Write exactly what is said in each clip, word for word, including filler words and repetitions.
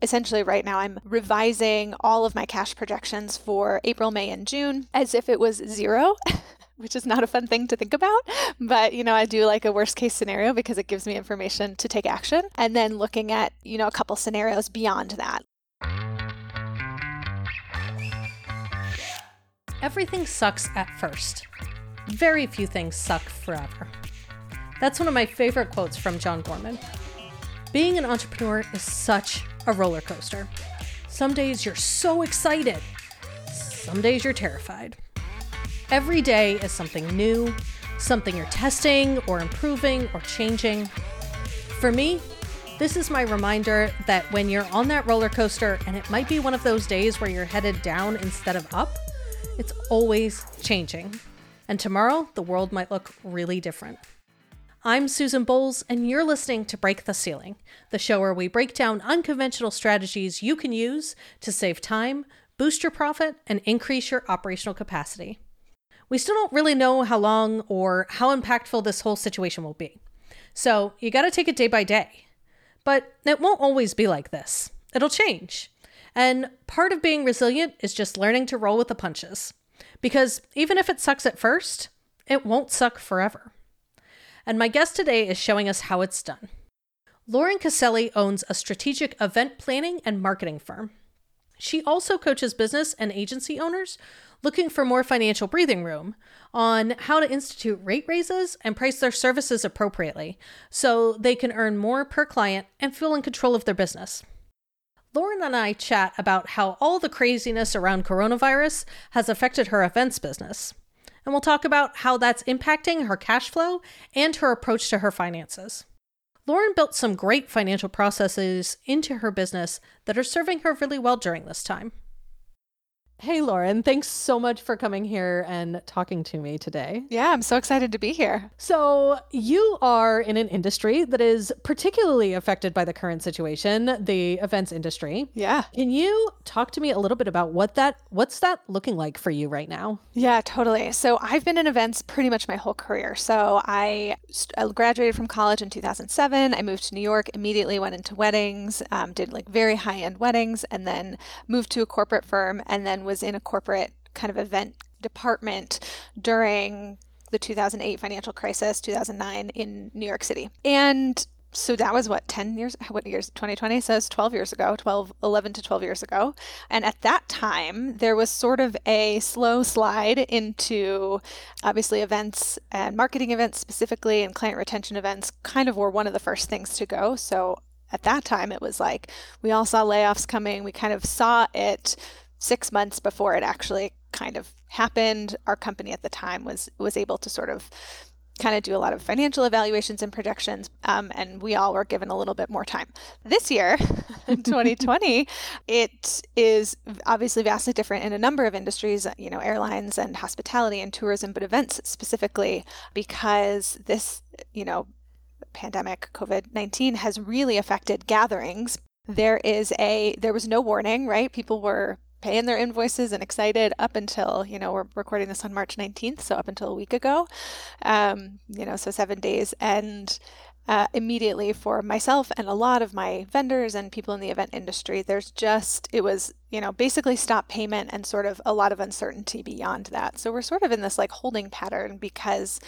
Essentially right now I'm revising all of my cash projections for April, May, and June as if it was zero, which is not a fun thing to think about. But, you know, I do like a worst case scenario because it gives me information to take action. And then looking at, you know, a couple scenarios beyond that. Everything sucks at first. Very few things suck forever. That's one of my favorite quotes from John Gorman. Being an entrepreneur is such a roller coaster. Some days you're so excited. Some days you're terrified. Every day is something new, something you're testing or improving or changing. For me, this is my reminder that when you're on that roller coaster and it might be one of those days where you're headed down instead of up, it's always changing. And tomorrow, the world might look really different. I'm Susan Bowles, and you're listening to Break the Ceiling, the show where we break down unconventional strategies you can use to save time, boost your profit, and increase your operational capacity. We still don't really know how long or how impactful this whole situation will be. So you got to take it day by day. But it won't always be like this. It'll change. And part of being resilient is just learning to roll with the punches. Because even if it sucks at first, it won't suck forever. And my guest today is showing us how it's done. Lauren Caselli owns a strategic event planning and marketing firm. She also coaches business and agency owners looking for more financial breathing room on how to institute rate raises and price their services appropriately so they can earn more per client and feel in control of their business. Lauren and I chat about how all the craziness around coronavirus has affected her events business. And we'll talk about how that's impacting her cash flow and her approach to her finances. Lauren built some great financial processes into her business that are serving her really well during this time. Hey, Lauren, thanks so much for coming here and talking to me today. Yeah, I'm so excited to be here. So you are in an industry that is particularly affected by the current situation, the events industry. Yeah. Can you talk to me a little bit about what that, what's that looking like for you right now? Yeah, totally. So I've been in events pretty much my whole career. So I graduated from college in two thousand seven. I moved to New York, immediately went into weddings, um, did like very high-end weddings, and then moved to a corporate firm, and then was in a corporate kind of event department during the two thousand eight financial crisis, two thousand nine in New York City. And so that was what, ten years, what years, twenty twenty, so it's twelve years ago, twelve, eleven to twelve years ago. And at that time, there was sort of a slow slide into obviously events and marketing events specifically, and client retention events kind of were one of the first things to go. So at that time, it was like, we all saw layoffs coming. We kind of saw it six months before it actually kind of happened. Our company at the time was was able to sort of kind of do a lot of financial evaluations and projections, um, and we all were given a little bit more time. This year, twenty twenty, it is obviously vastly different in a number of industries, you know, airlines and hospitality and tourism, but events specifically, because this, you know, pandemic, COVID nineteen has really affected gatherings. There is a, there was no warning, right? People were paying their invoices and excited up until, you know, we're recording this on March nineteenth, so up until a week ago, um, you know, so seven days. And uh, immediately for myself and a lot of my vendors and people in the event industry, there's just, it was, you know, basically stop payment and sort of a lot of uncertainty beyond that. So we're sort of in this like holding pattern because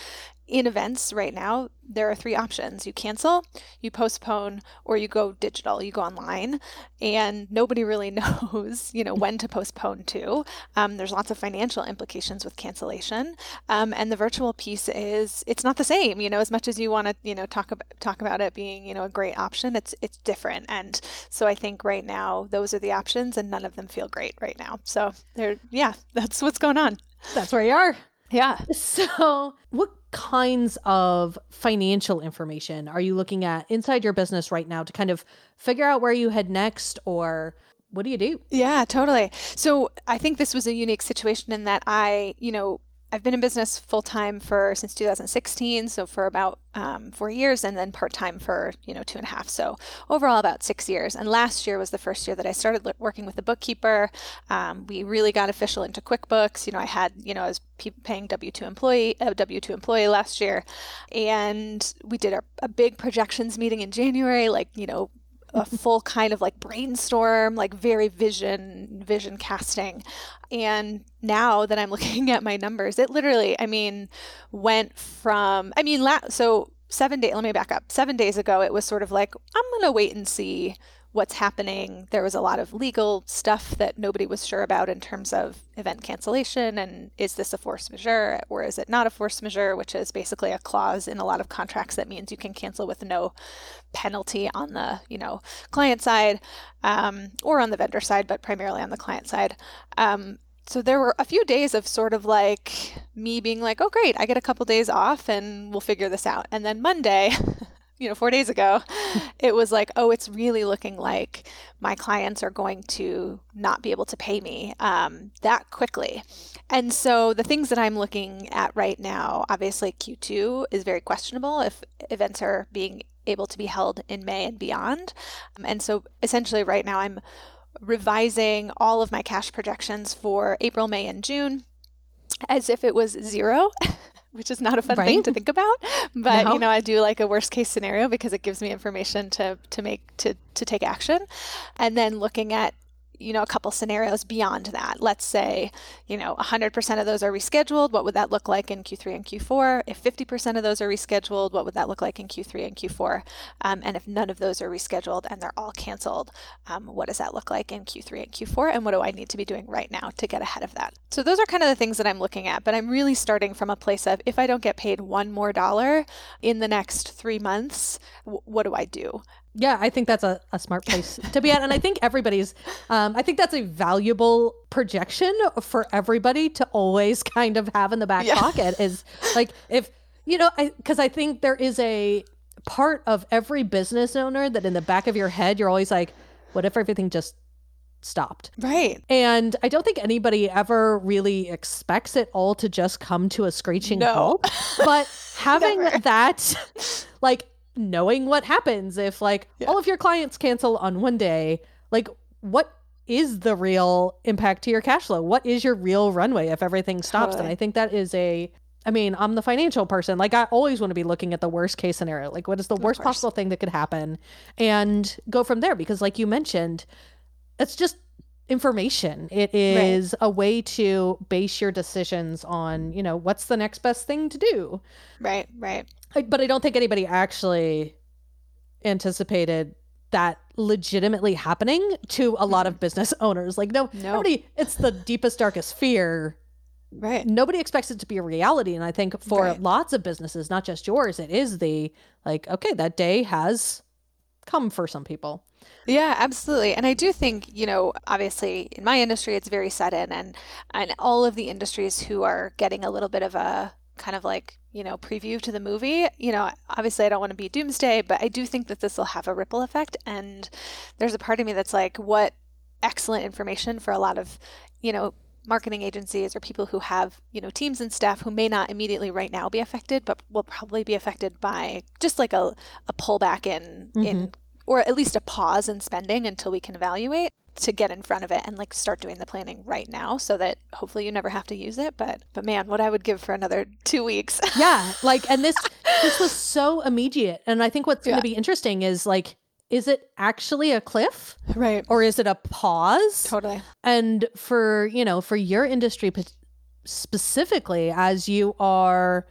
in events right now, there are three options. You cancel, you postpone, or you go digital, you go online, and nobody really knows, you know, when to postpone to. Um, there's lots of financial implications with cancellation. Um, and the virtual piece is, it's not the same, you know, as much as you want to, you know, talk about, talk about it being, you know, a great option, it's, it's different. And so I think right now, those are the options and none of them feel great right now. So there, yeah, that's what's going on. That's where you are. Yeah. So what kinds of financial information are you looking at inside your business right now to kind of figure out where you head next, or what do you do? Yeah, totally. So I think this was a unique situation in that I, you know, I've been in business full time for since two thousand sixteen, so for about um, four years, and then part time for you know two and a half, so overall about six years. And last year was the first year that I started l- working with a bookkeeper. Um, we really got official into QuickBooks. You know, I had you know I was p- paying W two employee a W two employee last year, and we did a, a big projections meeting in January, like you know. a full kind of like brainstorm, like very vision, vision casting. And now that I'm looking at my numbers, it literally, I mean, went from, I mean, la- so seven days, let me back up. Seven days ago, it was sort of like, I'm going to wait and see what's happening. There was a lot of legal stuff that nobody was sure about in terms of event cancellation and is this a force majeure or is it not a force majeure, which is basically a clause in a lot of contracts that means you can cancel with no penalty on the, you know, client side um, or on the vendor side, but primarily on the client side. Um, so there were a few days of sort of like me being like, oh, great, I get a couple days off and we'll figure this out. And then Monday, you know, four days ago, it was like, oh, it's really looking like my clients are going to not be able to pay me um, that quickly. And so the things that I'm looking at right now, obviously Q two is very questionable if events are being able to be held in May and beyond. And so essentially right now I'm revising all of my cash projections for April, May, and June as if it was zero. Which is not a fun right? thing to think about, but no. you know, I do like a worst case scenario because it gives me information to to make to to take action, and then looking at, you know, a couple scenarios beyond that. Let's say, you know, one hundred percent of those are rescheduled. What would that look like in Q three and Q four? If fifty percent of those are rescheduled, what would that look like in Q three and Q four? Um, and if none of those are rescheduled and they're all canceled, um, what does that look like in Q three and Q four? And what do I need to be doing right now to get ahead of that? So those are kind of the things that I'm looking at, but I'm really starting from a place of, if I don't get paid one more dollar in the next three months, w- what do I do? Yeah, I think that's a, a smart place to be at. And I think everybody's, um, I think that's a valuable projection for everybody to always kind of have in the back yeah. pocket is like, if, you know, I, because I think there is a part of every business owner that in the back of your head, you're always like, what if everything just stopped? Right. And I don't think anybody ever really expects it all to just come to a screeching no. halt. But having that, like, knowing what happens if like yeah. all of your clients cancel on one day, like what is the real impact to your cash flow? What is your real runway if everything stops? Totally. And I think that is a, I mean, I'm the financial person. Like I always want to be looking at the worst case scenario. Like what is the of worst course. possible thing that could happen and go from there? Because like you mentioned, it's just information. It is right. a way to base your decisions on, you know, what's the next best thing to do. Right, right. But I don't think anybody actually anticipated that legitimately happening to a lot of business owners. Like, no, no. nobody, it's the deepest, darkest fear. Right. Nobody expects it to be a reality. And I think for right. lots of businesses, not just yours, it is the like, okay, that day has come for some people. Yeah, absolutely. And I do think, you know, obviously in my industry, it's very sudden, and, and all of the industries who are getting a little bit of a kind of like, you know, preview to the movie, you know, obviously I don't want to be doomsday, but I do think that this will have a ripple effect. And there's a part of me that's like, what excellent information for a lot of, you know, marketing agencies or people who have, you know, teams and staff who may not immediately right now be affected, but will probably be affected by just like a, a pullback in, mm-hmm. in, or at least a pause in spending until we can evaluate, to get in front of it and like start doing the planning right now so that hopefully you never have to use it. But, but man, what I would give for another two weeks. Yeah. Like, and this, this was so immediate. And I think what's yeah. going to be interesting is like, is it actually a cliff? Right. Or is it a pause? Totally. And for, you know, for your industry specifically, as you are,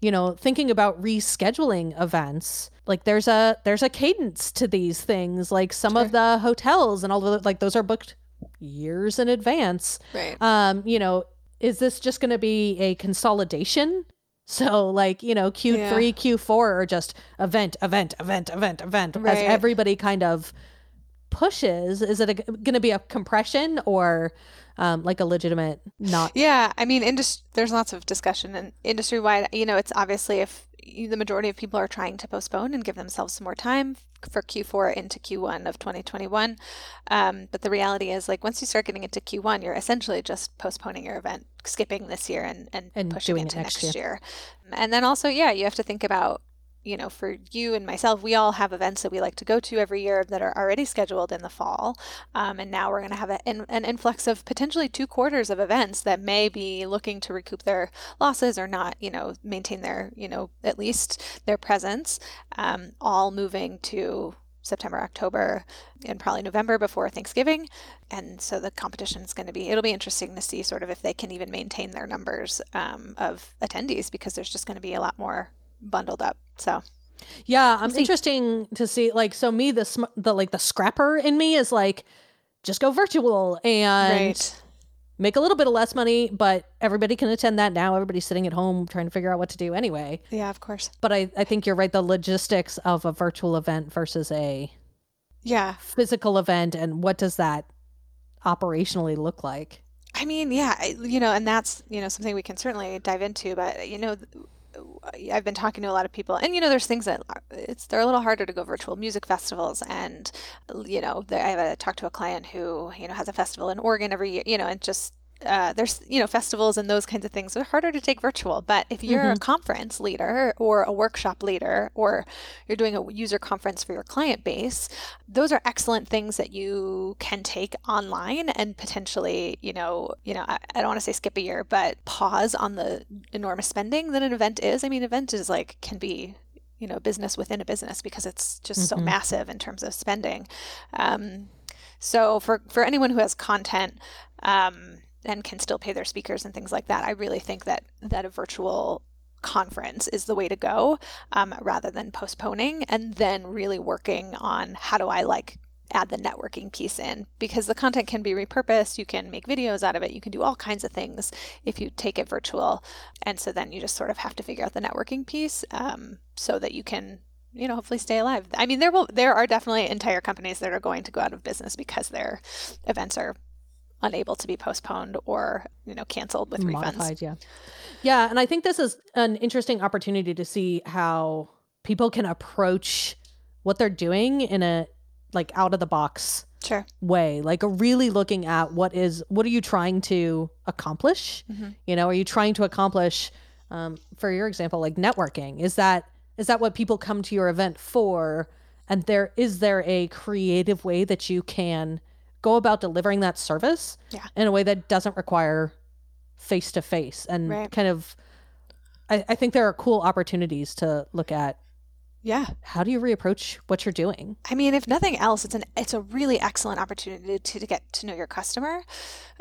you know, thinking about rescheduling events, like there's a there's a cadence to these things. Like some sure. of the hotels and all the like, those are booked years in advance. Right. Um, you know, is this just going to be a consolidation? So like, you know, Q three, yeah. Q four are just event, event, event, event, event. Right. As everybody kind of pushes, is it going to be a compression or Um, like a legitimate not? Yeah, I mean, indus- there's lots of discussion and industry wide, you know, it's obviously if you, the majority of people are trying to postpone and give themselves some more time for Q four into Q one of twenty twenty-one. Um, but the reality is like once you start getting into Q one, you're essentially just postponing your event, skipping this year and, and, and pushing it to next year. year. And then also, yeah, you have to think about, you know, for you and myself, we all have events that we like to go to every year that are already scheduled in the fall. Um, and now we're going to have a, an, an influx of potentially two quarters of events that may be looking to recoup their losses or not, you know, maintain their, you know, at least their presence, um, all moving to September, October, and probably November before Thanksgiving. And so the competition is going to be, it'll be interesting to see sort of if they can even maintain their numbers um, of attendees, because there's just going to be a lot more bundled up. So yeah, I'm um, interesting to see, like, so me, the, sm- the, like the scrapper in me is like, just go virtual and right. make a little bit of less money, but everybody can attend that now. Everybody's sitting at home trying to figure out what to do anyway. Yeah, of course. But I, I think you're right. The logistics of a virtual event versus a yeah physical event, and what does that operationally look like? I mean, yeah, you know, and that's, you know, something we can certainly dive into, but, you know, I've been talking to a lot of people, and, you know, there's things that it's, they're a little harder to go virtual, music festivals. And, you know, I have a, talked to a client who, you know, has a festival in Oregon every year, you know, and just uh, there's, you know, festivals and those kinds of things are harder to take virtual. But if you're mm-hmm. a conference leader or a workshop leader, or you're doing a user conference for your client base, those are excellent things that you can take online and potentially, you know, you know, I, I don't want to say skip a year, but pause on the enormous spending that an event is. I mean, event is like, can be, you know, business within a business, because it's just mm-hmm. so massive in terms of spending. Um, so for, for anyone who has content, um, and can still pay their speakers and things like that, I really think that that a virtual conference is the way to go, um, rather than postponing and then really working on how do I like add the networking piece in, because the content can be repurposed. You can make videos out of it. You can do all kinds of things if you take it virtual. And so then you just sort of have to figure out the networking piece, um, so that you can, you know, hopefully stay alive. I mean, there will, there are definitely entire companies that are going to go out of business because their events are unable to be postponed or, you know, canceled with refunds. Modified, yeah. Yeah. And I think this is an interesting opportunity to see how people can approach what they're doing in a like out of the box sure. way, like really looking at what is, what are you trying to accomplish? Mm-hmm. You know, are you trying to accomplish, um, for your example, like networking? Is that, is that what people come to your event for? And there, is there a creative way that you can go about delivering that service yeah. in a way that doesn't require face to face, and right. kind of, I, I think there are cool opportunities to look at. Yeah. How do you reapproach what you're doing? I mean, if nothing else, it's an, it's a really excellent opportunity to, to get to know your customer.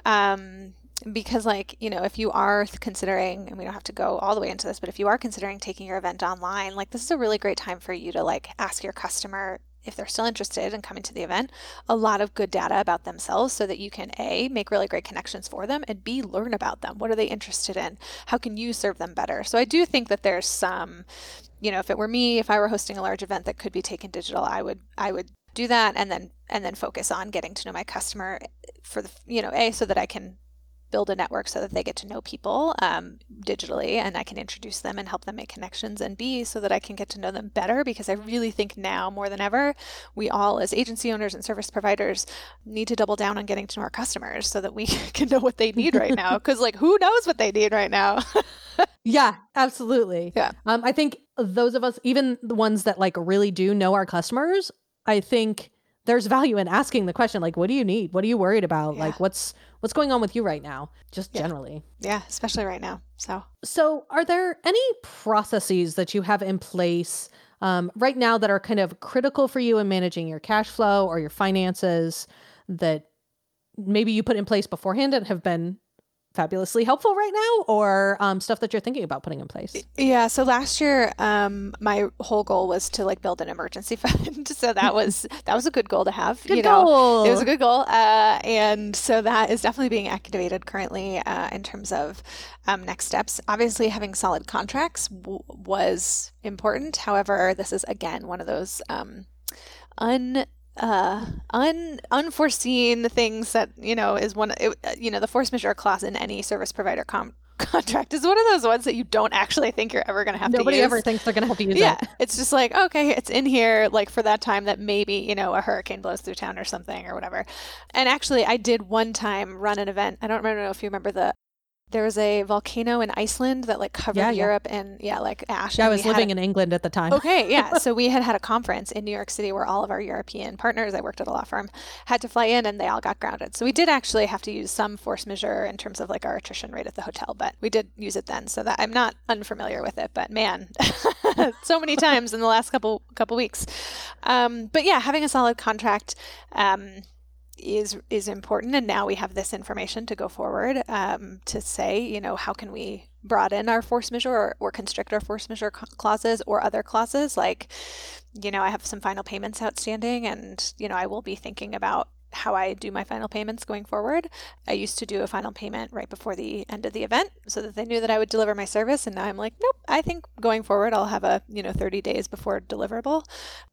Um, Because like, you know, if you are considering, and we don't have to go all the way into this, but if you are considering taking your event online, like this is a really great time for you to like ask your customer if they're still interested in coming to the event, a lot of good data about themselves so that you can A, make really great connections for them, and B, learn about them. What are they interested in? How can you serve them better? So I do think that there's some, you know, if it were me, if I were hosting a large event that could be taken digital, I would, I would do that and then, and then focus on getting to know my customer for the, you know, A, so that I can build a network so that they get to know people um, digitally, and I can introduce them and help them make connections, and B, so that I can get to know them better, because I really think now more than ever, we all as agency owners and service providers need to double down on getting to know our customers so that we can know what they need right now. Because like, who knows what they need right now? Yeah, absolutely. Yeah. Um, I think those of us, even the ones that like really do know our customers, I think there's value in asking the question, like, what do you need? What are you worried about? Yeah. Like, what's What's going on with you right now, just yeah. generally? Yeah, especially right now. So so are there any processes that you have in place um, right now that are kind of critical for you in managing your cash flow or your finances that maybe you put in place beforehand and have been fabulously helpful right now, or um, stuff that you're thinking about putting in place? Yeah. So last year, um, my whole goal was to like build an emergency fund. So that was, that was a good goal to have, good you know, goal. It was a good goal. Uh, and so that is definitely being activated currently uh, in terms of um, next steps. Obviously having solid contracts w- was important. However, this is again, one of those um, un uh un unforeseen things that, you know, is one, it, you know, the force majeure clause in any service provider com- contract is one of those ones that you don't actually think you're ever going to have to use. Nobody ever thinks they're going to have to use it. Yeah. It's just like, okay, it's in here, like for that time that maybe, you know, a hurricane blows through town or something or whatever. And actually I did one time run an event. I don't remember if you remember the There was a volcano in Iceland that like covered yeah, yeah. Europe and yeah, like ash. Yeah, I was living a, in England at the time. Okay, yeah. So we had had a conference in New York City where all of our European partners, I worked at a law firm, had to fly in and they all got grounded. So we did actually have to use some force measure in terms of like our attrition rate at the hotel, but we did use it then. So that I'm not unfamiliar with it, but man, so many times in the last couple couple weeks. Um, but yeah, having a solid contract. Um, is is important, and now we have this information to go forward um, to say, you know, how can we broaden our force measure or, or constrict our force measure clauses or other clauses like, you know, I have some final payments outstanding and, you know, I will be thinking about how I do my final payments going forward. I used to do a final payment right before the end of the event so that they knew that I would deliver my service. And now I'm like, nope, I think going forward, I'll have a, you know, thirty days before deliverable.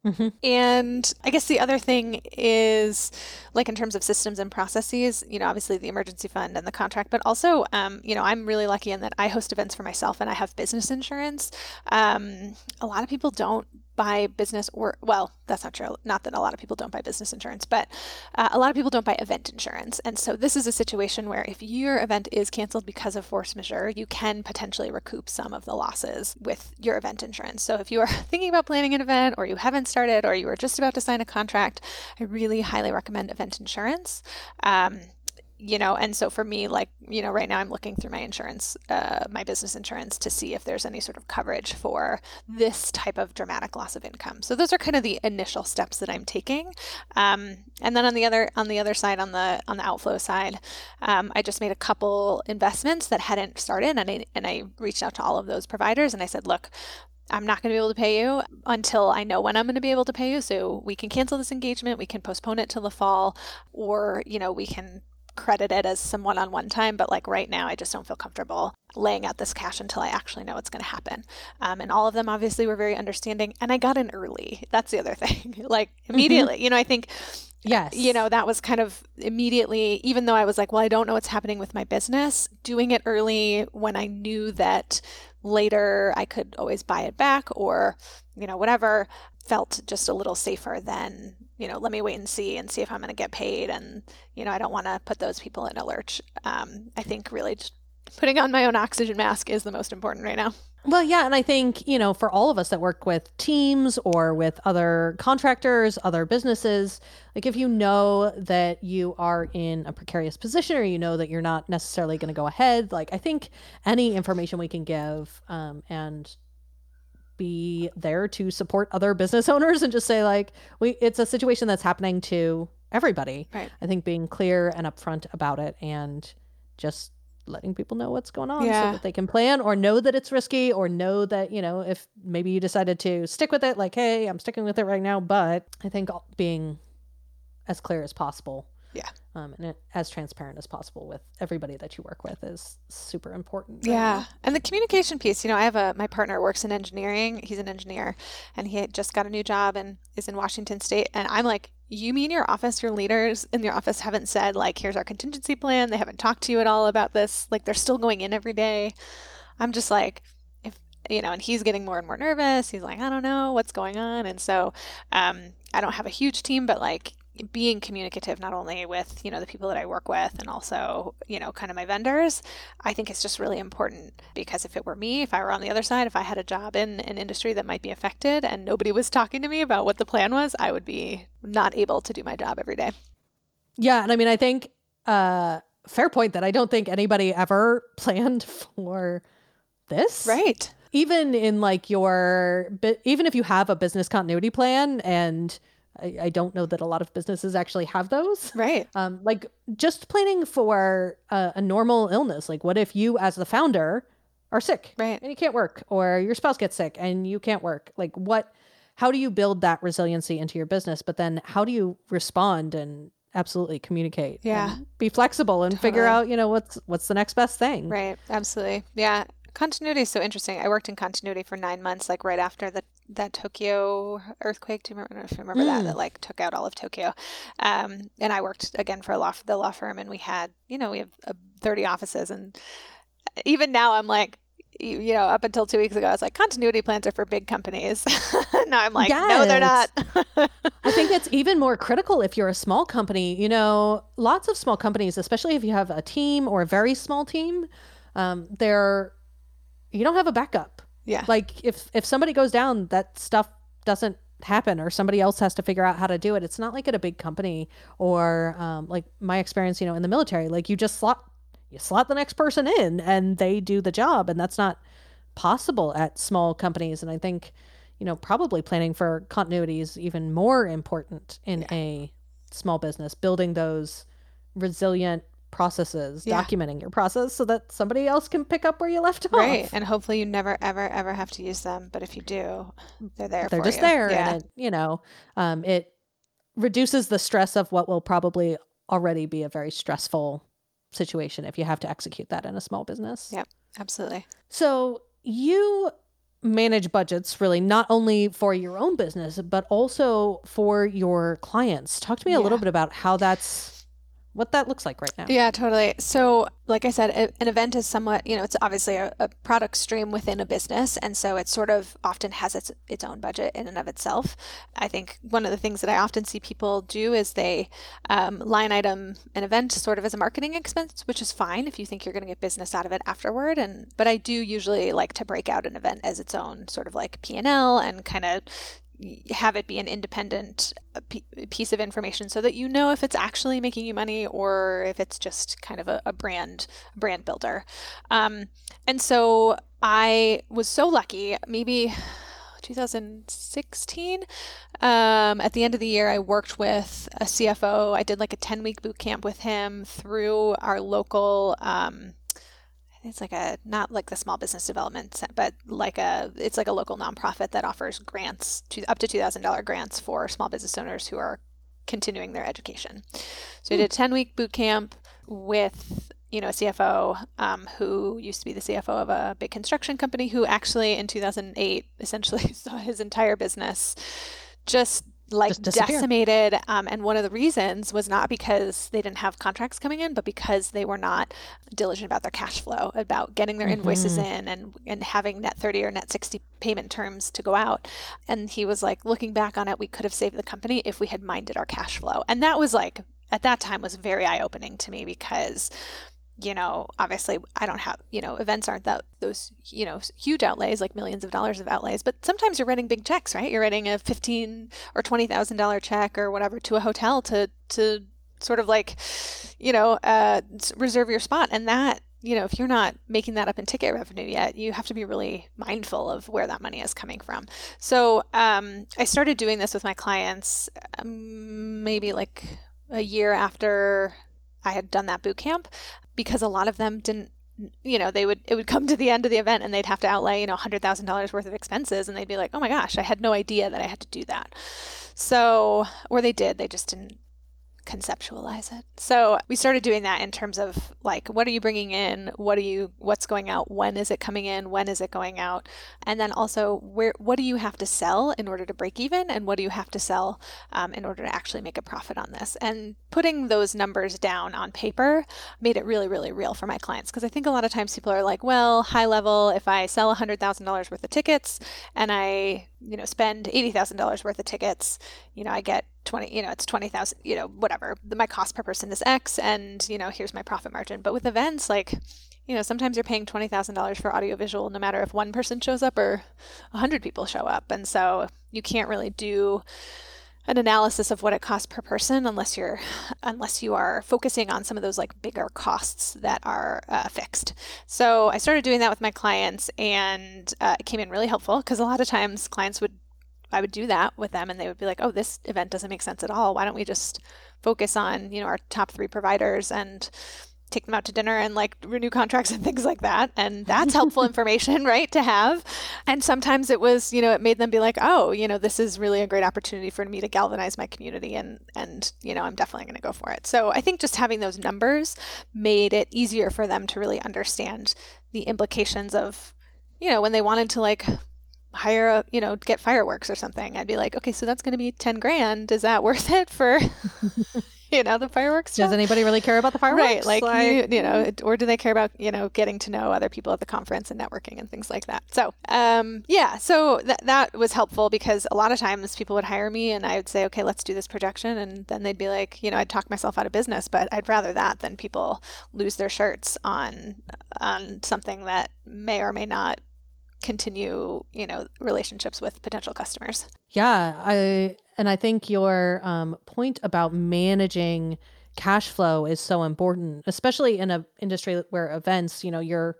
Mm-hmm. And I guess the other thing is like in terms of systems and processes, you know, obviously the emergency fund and the contract, but also, um, you know, I'm really lucky in that I host events for myself and I have business insurance. Um, a lot of people don't buy business or, well, that's not true. Not that a lot of people don't buy business insurance, but uh, a lot of people don't buy event insurance. And so this is a situation where if your event is canceled because of force majeure, you can potentially recoup some of the losses with your event insurance. So if you are thinking about planning an event or you haven't started or you are just about to sign a contract, I really highly recommend event insurance. Um, You know, and so for me, like, you know, right now I'm looking through my insurance, uh, my business insurance to see if there's any sort of coverage for this type of dramatic loss of income. So those are kind of the initial steps that I'm taking. Um, and then on the other, on the other side, on the, on the outflow side, um, I just made a couple investments that hadn't started and I, and I reached out to all of those providers and I said, look, I'm not going to be able to pay you until I know when I'm going to be able to pay you. So we can cancel this engagement. We can postpone it till the fall, or, you know, we can credit it as some one-on-one time, but like right now, I just don't feel comfortable laying out this cash until I actually know what's going to happen. Um, and all of them obviously were very understanding, and I got in early. That's the other thing. Like immediately, mm-hmm. you know, I think, yes, you know, that was kind of immediately, even though I was like, well, I don't know what's happening with my business, doing it early when I knew that later I could always buy it back or, you know, whatever, felt just a little safer than, you know, let me wait and see and see if I'm going to get paid. And, you know, I don't want to put those people in a lurch. Um, I think really just putting on my own oxygen mask is the most important right now. Well, yeah. And I think, you know, for all of us that work with teams or with other contractors, other businesses, like if you know that you are in a precarious position or you know that you're not necessarily going to go ahead, like I think any information we can give um, and be there to support other business owners and just say like, we, it's a situation that's happening to everybody. Right. I think being clear and upfront about it and just letting people know what's going on yeah. so that they can plan or know that it's risky or know that, you know, if maybe you decided to stick with it, like, hey, I'm sticking with it right now. But I think being as clear as possible yeah, um, and as transparent as possible with everybody that you work with is super important. Right yeah. Now. And the communication piece, you know, I have a, my partner works in engineering. He's an engineer and he had just got a new job and is in Washington State. And I'm like, you mean your office, your leaders in your office haven't said like, here's our contingency plan. They haven't talked to you at all about this. Like they're still going in every day. I'm just like, if, you know, and he's getting more and more nervous. He's like, I don't know what's going on. And so, um, I don't have a huge team, but like, being communicative not only with, you know, the people that I work with and also, you know, kind of my vendors, I think it's just really important because if it were me, if I were on the other side, if I had a job in an industry that might be affected and nobody was talking to me about what the plan was, I would be not able to do my job every day. Yeah. And I mean, I think uh fair point that I don't think anybody ever planned for this. Right. Even in like your, even if you have a business continuity plan and I, I don't know that a lot of businesses actually have those. Right. Um, like just planning for a, a normal illness. Like what if you as the founder are sick right. and you can't work or your spouse gets sick and you can't work? Like what, how do you build that resiliency into your business? But then how do you respond and absolutely communicate? Yeah. And be flexible and totally. Figure out, you know, what's, what's the next best thing. Right. Absolutely. Yeah. Continuity is so interesting. I worked in continuity for nine months, like right after the that Tokyo earthquake. Do you remember, I don't know if you remember mm. that? That like took out all of Tokyo. Um, and I worked again for a law, the law firm, and we had, you know, we have uh, thirty offices. And even now I'm like, you, you know, up until two weeks ago, I was like, continuity plans are for big companies. Now I'm like, yes. No, they're not. I think it's even more critical if you're a small company. You know, lots of small companies, especially if you have a team or a very small team, um, they're, you don't have a backup. Yeah. Like if, if somebody goes down, that stuff doesn't happen, or somebody else has to figure out how to do it. It's not like at a big company or um, like my experience, you know, in the military, like you just slot, you slot the next person in and they do the job. And that's not possible at small companies. And I think, you know, probably planning for continuity is even more important in yeah. a small business, building those resilient processes, yeah. documenting your process so that somebody else can pick up where you left off. Right. And hopefully you never, ever, ever have to use them. But if you do, they're there. They're for just you. there. Yeah. And it, you know, um, it reduces the stress of what will probably already be a very stressful situation if you have to execute that in a small business. Yep. Absolutely. So you manage budgets really not only for your own business, but also for your clients. Talk to me yeah. a little bit about how that's what that looks like right now. Yeah, totally. So like I said, a, an event is somewhat, you know, it's obviously a, a product stream within a business. And so it sort of often has its its own budget in and of itself. I think one of the things that I often see people do is they um, line item an event sort of as a marketing expense, which is fine if you think you're going to get business out of it afterward. And but I do usually like to break out an event as its own sort of like P and L and kind of have it be an independent piece of information so that you know if it's actually making you money or if it's just kind of a, a brand brand builder. Um, and so I was so lucky, maybe twenty sixteen, um, at the end of the year, I worked with a C F O. I did like a ten-week boot camp with him through our local um It's like a, not like the small business development, but like a, it's like a local nonprofit that offers grants to up to two thousand dollars grants for small business owners who are continuing their education. So we did a ten week boot camp with, you know, a C F O um, who used to be the C F O of a big construction company who actually in two thousand eight essentially saw his entire business just like decimated. Um, and one of the reasons was not because they didn't have contracts coming in, but because they were not diligent about their cash flow, about getting their invoices mm-hmm. in and, and having net thirty or net sixty payment terms to go out. And he was like, looking back on it, we could have saved the company if we had minded our cash flow. And that was like, at that time was very eye-opening to me because, you know, obviously I don't have, you know, events aren't that those, you know, huge outlays, like millions of dollars of outlays, but sometimes you're writing big checks, right? You're writing a fifteen or twenty thousand dollars check or whatever to a hotel to, to sort of like, you know, uh, reserve your spot. And that, you know, if you're not making that up in ticket revenue yet, you have to be really mindful of where that money is coming from. So, um, I started doing this with my clients, um, maybe like a year after I had done that boot camp, because a lot of them didn't, you know, they would, it would come to the end of the event and they'd have to outlay, you know, one hundred thousand dollars worth of expenses. And they'd be like, oh my gosh, I had no idea that I had to do that. So, or they did, they just didn't conceptualize it. So we started doing that in terms of like, what are you bringing in? What are you, what's going out? When is it coming in? When is it going out? And then also where, what do you have to sell in order to break even? And what do you have to sell um, in order to actually make a profit on this? And putting those numbers down on paper made it really, really real for my clients. Cause I think a lot of times people are like, well, high level, if I sell a hundred thousand dollars worth of tickets and I, you know, spend eighty thousand dollars worth of tickets, you know, I get twenty, you know, it's twenty thousand, you know, whatever, my cost per person is X and, you know, here's my profit margin. But with events, like, you know, sometimes you're paying twenty thousand dollars for audiovisual, no matter if one person shows up or a hundred people show up. And so you can't really do an analysis of what it costs per person unless you're, unless you are focusing on some of those like bigger costs that are uh, fixed. So I started doing that with my clients and uh, it came in really helpful because a lot of times clients would, I would do that with them and they would be like, oh, this event doesn't make sense at all. Why don't we just focus on, you know, our top three providers and take them out to dinner and like renew contracts and things like that. And that's helpful information, right, to have. And sometimes it was, you know, it made them be like, oh, you know, this is really a great opportunity for me to galvanize my community and, and, you know, I'm definitely going to go for it. So I think just having those numbers made it easier for them to really understand the implications of, you know, when they wanted to like hire a, you know, get fireworks or something, I'd be like, okay, so that's going to be ten grand. Is that worth it for you know, the fireworks show. Does anybody really care about the fireworks? Right. Like, like you, you know, or do they care about, you know, getting to know other people at the conference and networking and things like that? So, um, yeah, so th- that was helpful because a lot of times people would hire me and I would say, okay, let's do this projection. And then they'd be like, you know, I'd talk myself out of business, but I'd rather that than people lose their shirts on, on something that may or may not continue, you know, relationships with potential customers. Yeah. I, and I think your um, point about managing cash flow is so important, especially in a industry where events, you know, your,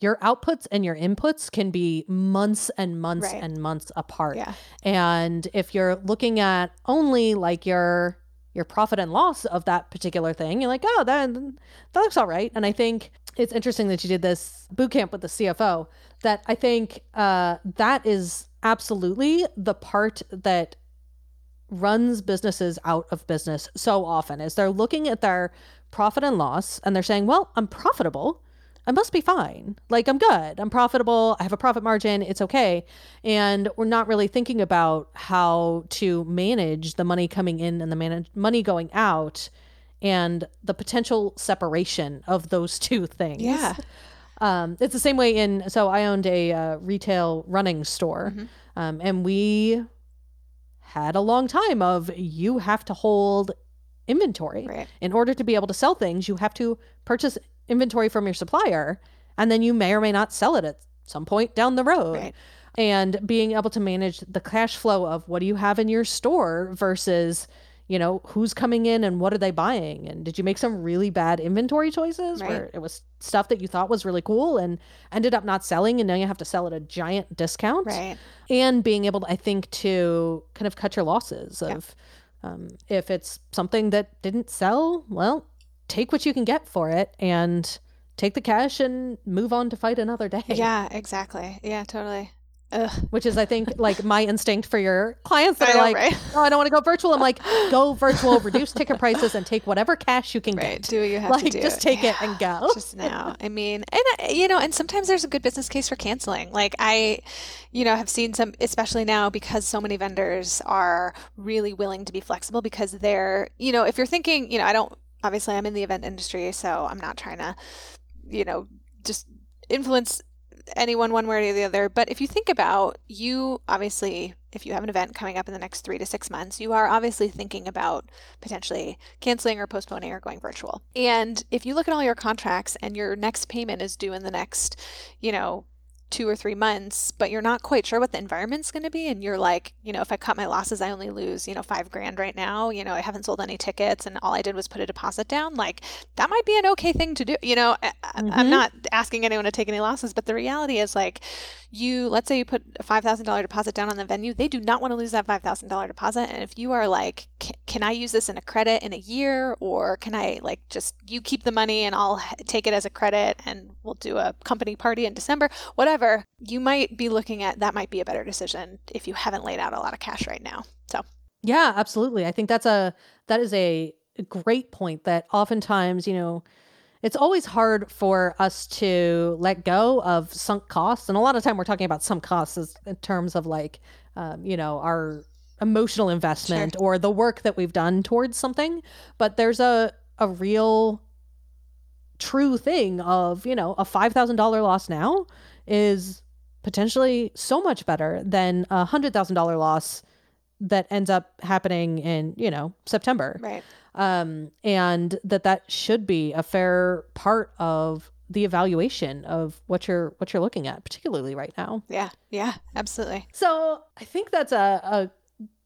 your outputs and your inputs can be months and months right. and months apart. Yeah. And if you're looking at only like your, your profit and loss of that particular thing, you're like, oh, that, that looks all right. And I think it's interesting that you did this boot camp with the C F O. That I think uh, that is absolutely the part that runs businesses out of business so often, is they're looking at their profit and loss and they're saying, well, I'm profitable. I must be fine. Like, I'm good. I'm profitable. I have a profit margin. It's okay. And we're not really thinking about how to manage the money coming in and the man- money going out and the potential separation of those two things. Yeah. Um, it's the same way in, so I owned a uh, retail running store, mm-hmm. um, and we had a long time of, you have to hold inventory. Right. In order to be able to sell things, you have to purchase inventory from your supplier, and then you may or may not sell it at some point down the road. Right. And being able to manage the cash flow of what do you have in your store versus, you know, who's coming in and what are they buying? And did you make some really bad inventory choices right. where it was stuff that you thought was really cool and ended up not selling, and now you have to sell at a giant discount? Right. And being able to, I think, to kind of cut your losses of yeah. um, if it's something that didn't sell, well, take what you can get for it and take the cash and move on to fight another day. Yeah, exactly. Yeah, totally. Ugh. Which is, I think, like my instinct for your clients that I are know, like, right? oh, I don't want to go virtual. I'm like, go virtual, reduce ticket prices and take whatever cash you can right. get. Do what you have like, to do. Just take yeah. it and go. Just now. I mean, and you know, and sometimes there's a good business case for canceling. Like I, you know, have seen some, especially now because so many vendors are really willing to be flexible because they're, you know, if you're thinking, you know, I don't, obviously I'm in the event industry, so I'm not trying to, you know, just influence anyone one way or the other. But if you think about, you obviously, if you have an event coming up in the next three to six months, you are obviously thinking about potentially canceling or postponing or going virtual. And if you look at all your contracts and your next payment is due in the next, you know, two or three months, but you're not quite sure what the environment's going to be. And you're like, you know, if I cut my losses, I only lose, you know, five grand right now, you know, I haven't sold any tickets and all I did was put a deposit down. Like that might be an okay thing to do. You know, I, mm-hmm. I'm not asking anyone to take any losses, but the reality is like you, let's say you put a five thousand dollars deposit down on the venue. They do not want to lose that five thousand dollars deposit. And if you are like, can, can I use this in a credit in a year, or can I like, just you keep the money and I'll take it as a credit and we'll do a company party in December, whatever. You might be looking at that might be a better decision if you haven't laid out a lot of cash right now. So yeah, absolutely. I think that's a that is a great point that oftentimes, you know, it's always hard for us to let go of sunk costs. And a lot of time we're talking about sunk costs is in terms of like, um, you know, our emotional investment sure. or the work that we've done towards something. But there's a, a real true thing of, you know, a five thousand dollars loss now is potentially so much better than a hundred thousand dollar loss that ends up happening in, you know, September. Right. Um, and that that should be a fair part of the evaluation of what you're what you're looking at, particularly right now. Yeah. Yeah. Absolutely. So I think that's a, a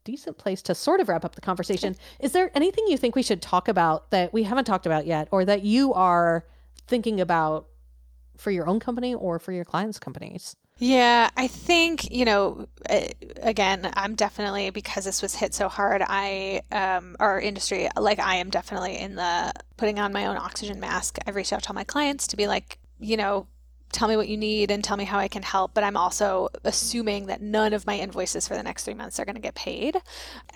decent place to sort of wrap up the conversation. Is there anything you think we should talk about that we haven't talked about yet, or that you are thinking about for your own company or for your clients' companies? Yeah, I think, you know, again, I'm definitely, because this was hit so hard, I, um, our industry, like I am definitely in the putting on my own oxygen mask. I've reached out to all my clients to be like, you know, tell me what you need and tell me how I can help. But I'm also assuming that none of my invoices for the next three months are going to get paid.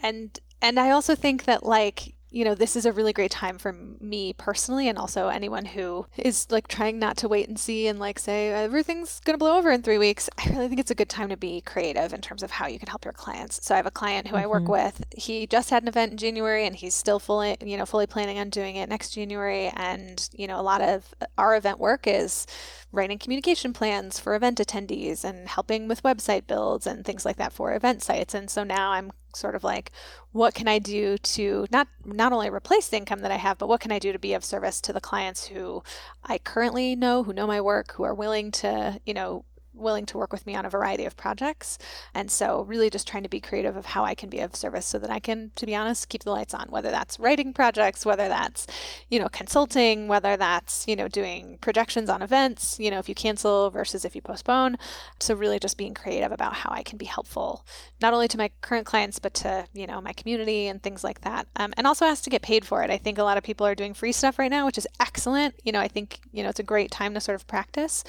And, and I also think that like, you know, this is a really great time for me personally, and also anyone who is like trying not to wait and see and like say everything's going to blow over in three weeks. I really think it's a good time to be creative in terms of how you can help your clients. So I have a client who mm-hmm. I work with. He just had an event in January, and he's still fully, you know, fully planning on doing it next January. And, you know, a lot of our event work is writing communication plans for event attendees and helping with website builds and things like that for event sites. And so now I'm sort of like, what can I do to not not only replace the income that I have, but what can I do to be of service to the clients who I currently know, who know my work, who are willing to, you know, willing to work with me on a variety of projects. And so really just trying to be creative of how I can be of service so that I can, to be honest, keep the lights on, whether that's writing projects, whether that's, you know, consulting, whether that's, you know, doing projections on events, you know, if you cancel versus if you postpone. So really just being creative about how I can be helpful, not only to my current clients, but to, you know, my community and things like that. Um, and also has to get paid for it. I think a lot of people are doing free stuff right now, which is excellent. You know, I think, you know, it's a great time to sort of practice.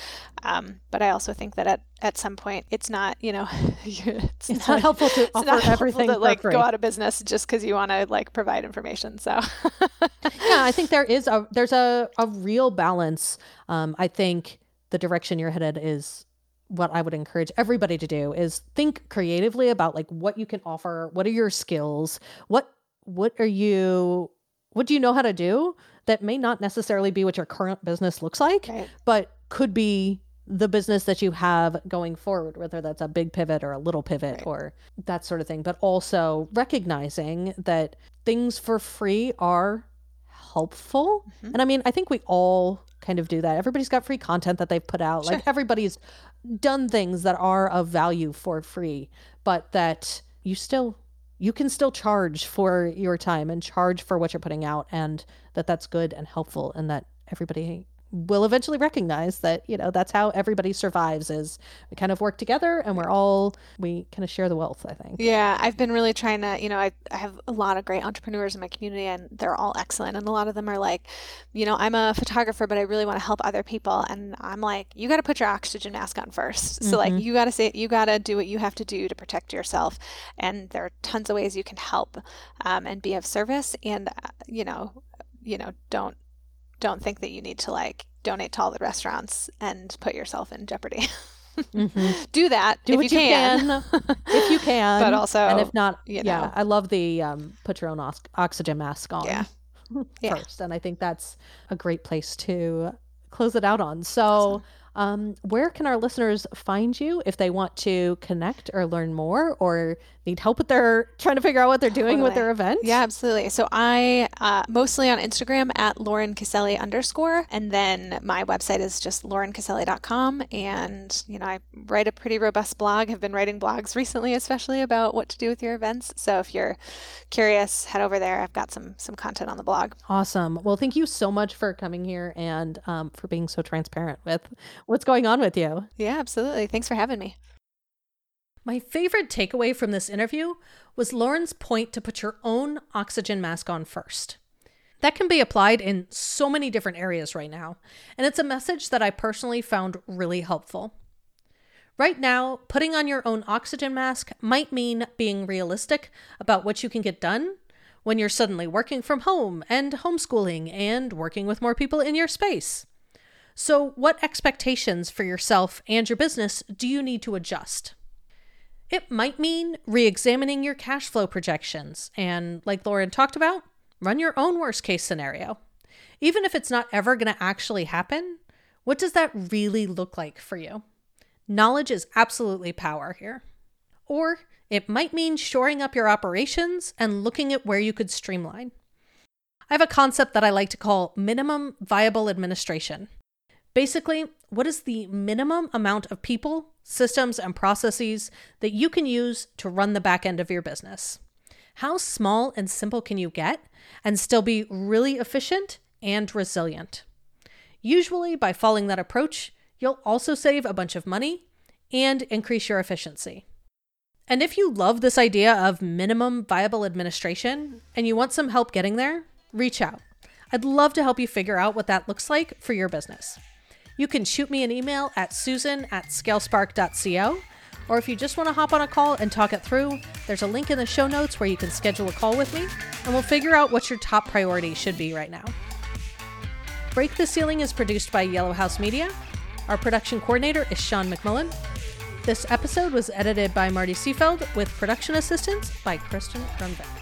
Um, but I also think that That at, at some point it's not, you know, it's, it's not helpful to it's offer not everything to, like free. Go out of business just because you want to like provide information. So yeah, I think there is a there's a, a real balance. Um, I think the direction you're headed is what I would encourage everybody to do is think creatively about like what you can offer, what are your skills, what what are you what do you know how to do that may not necessarily be what your current business looks like, right. but could be the business that you have going forward, whether that's a big pivot or a little pivot right. or that sort of thing, but also recognizing that things for free are helpful. Mm-hmm. And I mean, I think we all kind of do that. Everybody's got free content that they've put out. Sure. Like everybody's done things that are of value for free, but that you still, you can still charge for your time and charge for what you're putting out, and that that's good and helpful, and that everybody will eventually recognize that, you know, that's how everybody survives is we kind of work together and we're all, we kind of share the wealth, I think. Yeah, I've been really trying to, you know, I, I have a lot of great entrepreneurs in my community, and they're all excellent. And a lot of them are like, you know, I'm a photographer, but I really want to help other people. And I'm like, you got to put your oxygen mask on first. So mm-hmm. like, you got to say, you got to do what you have to do to protect yourself. And there are tons of ways you can help um, and be of service. And, uh, you know, you know, don't, don't think that you need to like donate to all the restaurants and put yourself in jeopardy. Mm-hmm. Do that. Do if what you can. can. If you can. But also, and if not, you yeah, know. I love the um, put your own os- oxygen mask on yeah. first. Yeah. And I think that's a great place to close it out on. So awesome. um, where can our listeners find you if they want to connect or learn more or need help with their trying to figure out what they're doing totally. With their event? Yeah, absolutely. So I uh, mostly on Instagram at Lauren Caselli underscore. And then my website is just lauren caselli dot com. And, you know, I write a pretty robust blog. I've been writing blogs recently, especially about what to do with your events. So if you're curious, head over there. I've got some, some content on the blog. Awesome. Well, thank you so much for coming here and um, for being so transparent with what's going on with you. Yeah, absolutely. Thanks for having me. My favorite takeaway from this interview was Lauren's point to put your own oxygen mask on first. That can be applied in so many different areas right now, and it's a message that I personally found really helpful. Right now, putting on your own oxygen mask might mean being realistic about what you can get done when you're suddenly working from home and homeschooling and working with more people in your space. So, what expectations for yourself and your business do you need to adjust? It might mean re-examining your cash flow projections and, like Lauren talked about, run your own worst-case scenario. Even if it's not ever going to actually happen, what does that really look like for you? Knowledge is absolutely power here. Or it might mean shoring up your operations and looking at where you could streamline. I have a concept that I like to call minimum viable administration. Basically, what is the minimum amount of people, systems, and processes that you can use to run the back end of your business? How small and simple can you get and still be really efficient and resilient? Usually, by following that approach, you'll also save a bunch of money and increase your efficiency. And if you love this idea of minimum viable administration and you want some help getting there, reach out. I'd love to help you figure out what that looks like for your business. You can shoot me an email at susan at scalespark dot co Or if you just want to hop on a call and talk it through, there's a link in the show notes where you can schedule a call with me, and we'll figure out what your top priority should be right now. Break the Ceiling is produced by Yellow House Media. Our production coordinator is Sean McMullen. This episode was edited by Marty Seafeld with production assistance by Kristen Grunbeck.